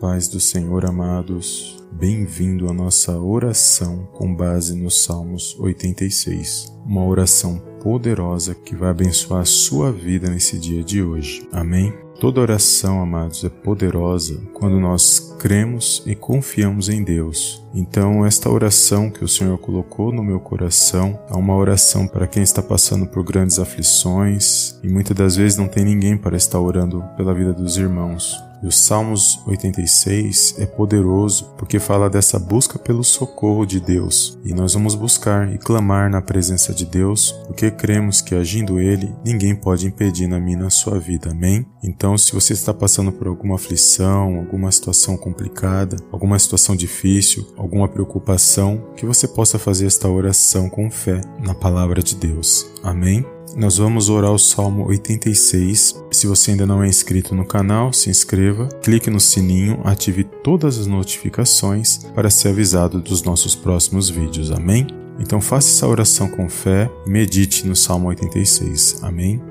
paz do Senhor, amados, bem-vindo à nossa oração com base no Salmos 86, uma oração poderosa que vai abençoar a sua vida nesse dia de hoje. Amém? Toda oração, amados, é poderosa quando nós cremos e confiamos em Deus. Então, esta oração que o Senhor colocou no meu coração é uma oração para quem está passando por grandes aflições e muitas das vezes não tem ninguém para estar orando pela vida dos irmãos. E o Salmos 86 é poderoso porque fala dessa busca pelo socorro de Deus. E nós vamos buscar e clamar na presença de Deus, porque cremos que agindo Ele, ninguém pode impedir na minha e na sua vida. Amém? Então, se você está passando por alguma aflição, alguma situação complicada, alguma situação difícil, alguma preocupação, que você possa fazer esta oração com fé na palavra de Deus. Amém? Nós vamos orar o Salmo 86. Se você ainda não é inscrito no canal, se inscreva, clique no sininho, ative todas as notificações para ser avisado dos nossos próximos vídeos. Amém? Então faça essa oração com fé, medite no Salmo 86. Amém?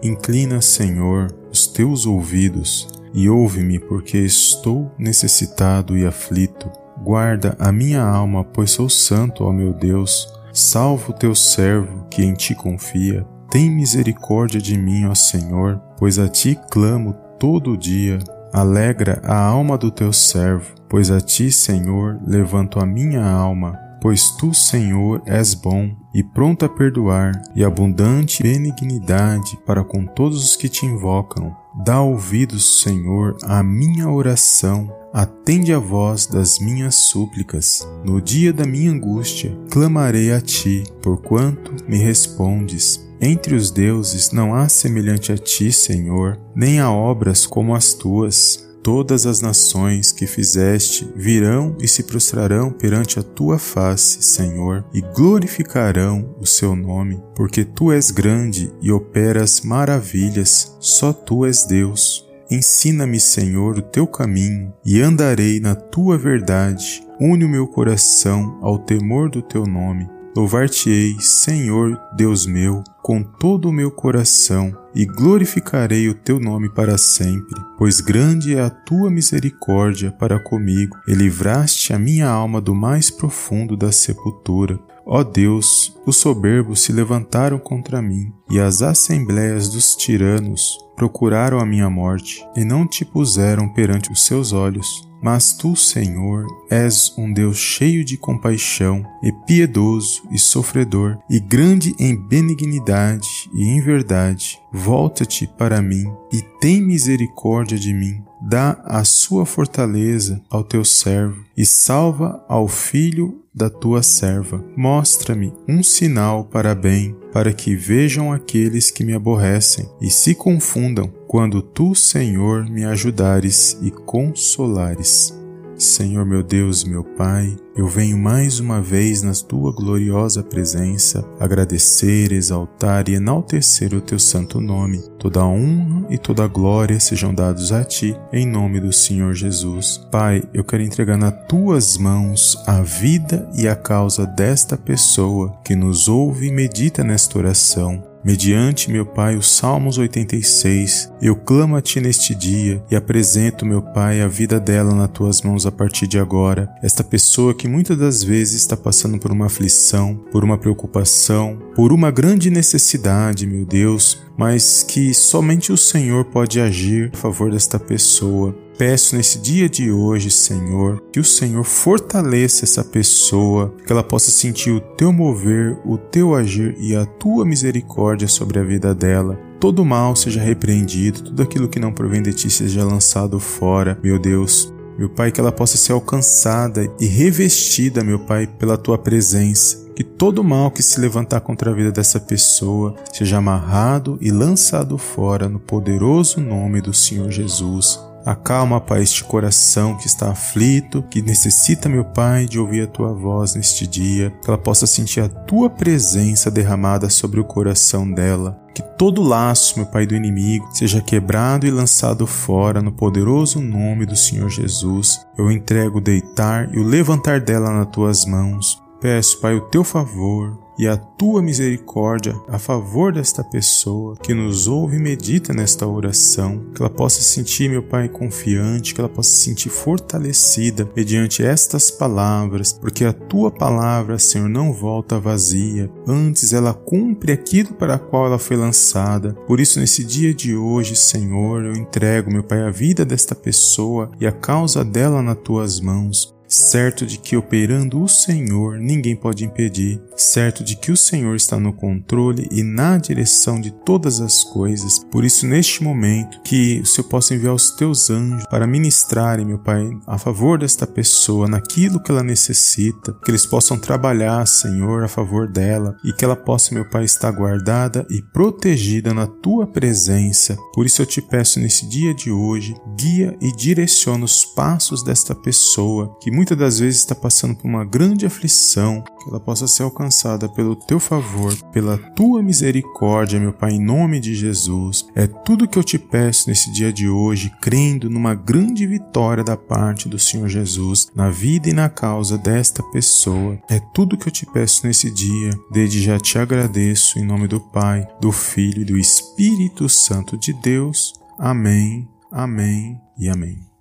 Inclina, Senhor, os teus ouvidos e ouve-me, porque estou necessitado e aflito. Guarda a minha alma, pois sou santo, ó meu Deus. Salva o teu servo, que em ti confia. Tem misericórdia de mim, ó Senhor, pois a ti clamo todo dia. Alegra a alma do teu servo, pois a ti, Senhor, levanto a minha alma. Pois tu, Senhor, és bom e pronto a perdoar, e abundante benignidade para com todos os que te invocam. Dá ouvidos, Senhor, à minha oração. Atende a voz das minhas súplicas. No dia da minha angústia, clamarei a ti, porquanto me respondes. Entre os deuses não há semelhante a ti, Senhor, nem há obras como as tuas. Todas as nações que fizeste virão e se prostrarão perante a tua face, Senhor, e glorificarão o seu nome, porque tu és grande e operas maravilhas, só tu és Deus. Ensina-me, Senhor, o teu caminho, e andarei na tua verdade. Une o meu coração ao temor do teu nome. Louvar-te-ei, Senhor, Deus meu, com todo o meu coração, e glorificarei o teu nome para sempre. Pois grande é a tua misericórdia para comigo, e livraste a minha alma do mais profundo da sepultura. Ó Deus, os soberbos se levantaram contra mim, e as assembléias dos tiranos procuraram a minha morte, e não te puseram perante os seus olhos. Mas tu, Senhor, és um Deus cheio de compaixão, e piedoso e sofredor, e grande em benignidade e em verdade. Volta-te para mim, e tem misericórdia de mim. Dá a sua fortaleza ao teu servo, e salva ao filho da tua serva. Mostra-me um sinal para bem, para que vejam aqueles que me aborrecem e se confundam, quando tu, Senhor, me ajudares e consolares. Senhor, meu Deus e meu Pai, eu venho mais uma vez na tua gloriosa presença agradecer, exaltar e enaltecer o teu santo nome. Toda a honra e toda a glória sejam dados a ti, em nome do Senhor Jesus. Pai, eu quero entregar nas tuas mãos a vida e a causa desta pessoa que nos ouve e medita nesta oração. Mediante, meu Pai, o Salmos 86, eu clamo a Ti neste dia e apresento, meu Pai, a vida dela nas Tuas mãos a partir de agora. Esta pessoa que muitas das vezes está passando por uma aflição, por uma preocupação, por uma grande necessidade, meu Deus, mas que somente o Senhor pode agir a favor desta pessoa. Peço nesse dia de hoje, Senhor, que o Senhor fortaleça essa pessoa, que ela possa sentir o Teu mover, o Teu agir e a Tua misericórdia sobre a vida dela. Todo mal seja repreendido, tudo aquilo que não provém de Ti seja lançado fora, meu Deus. Meu Pai, que ela possa ser alcançada e revestida, meu Pai, pela Tua presença. Que todo mal que se levantar contra a vida dessa pessoa seja amarrado e lançado fora no poderoso nome do Senhor Jesus. Acalma, Pai, este coração que está aflito, que necessita, meu Pai, de ouvir a Tua voz neste dia, que ela possa sentir a Tua presença derramada sobre o coração dela. Que todo laço, meu Pai, do inimigo seja quebrado e lançado fora no poderoso nome do Senhor Jesus. Eu entrego o deitar e o levantar dela nas Tuas mãos. Peço, Pai, o Teu favor, e a Tua misericórdia a favor desta pessoa que nos ouve e medita nesta oração, que ela possa se sentir, meu Pai, confiante, que ela possa se sentir fortalecida mediante estas palavras, porque a Tua palavra, Senhor, não volta vazia, antes ela cumpre aquilo para a qual ela foi lançada. Por isso, nesse dia de hoje, Senhor, eu entrego, meu Pai, a vida desta pessoa e a causa dela nas Tuas mãos, certo de que operando o Senhor ninguém pode impedir, certo de que o Senhor está no controle e na direção de todas as coisas. Por isso, neste momento, que o Senhor possa enviar os Teus anjos para ministrarem, meu Pai, a favor desta pessoa, naquilo que ela necessita, que eles possam trabalhar, Senhor, a favor dela, e que ela possa, meu Pai, estar guardada e protegida na Tua presença. Por isso eu Te peço nesse dia de hoje, guia e direciona os passos desta pessoa, que muitas das vezes está passando por uma grande aflição, que ela possa ser alcançada pelo Teu favor, pela Tua misericórdia, meu Pai, em nome de Jesus. É tudo que eu Te peço nesse dia de hoje, crendo numa grande vitória da parte do Senhor Jesus, na vida e na causa desta pessoa. É tudo que eu Te peço nesse dia, desde já Te agradeço, em nome do Pai, do Filho e do Espírito Santo de Deus. Amém, amém e amém.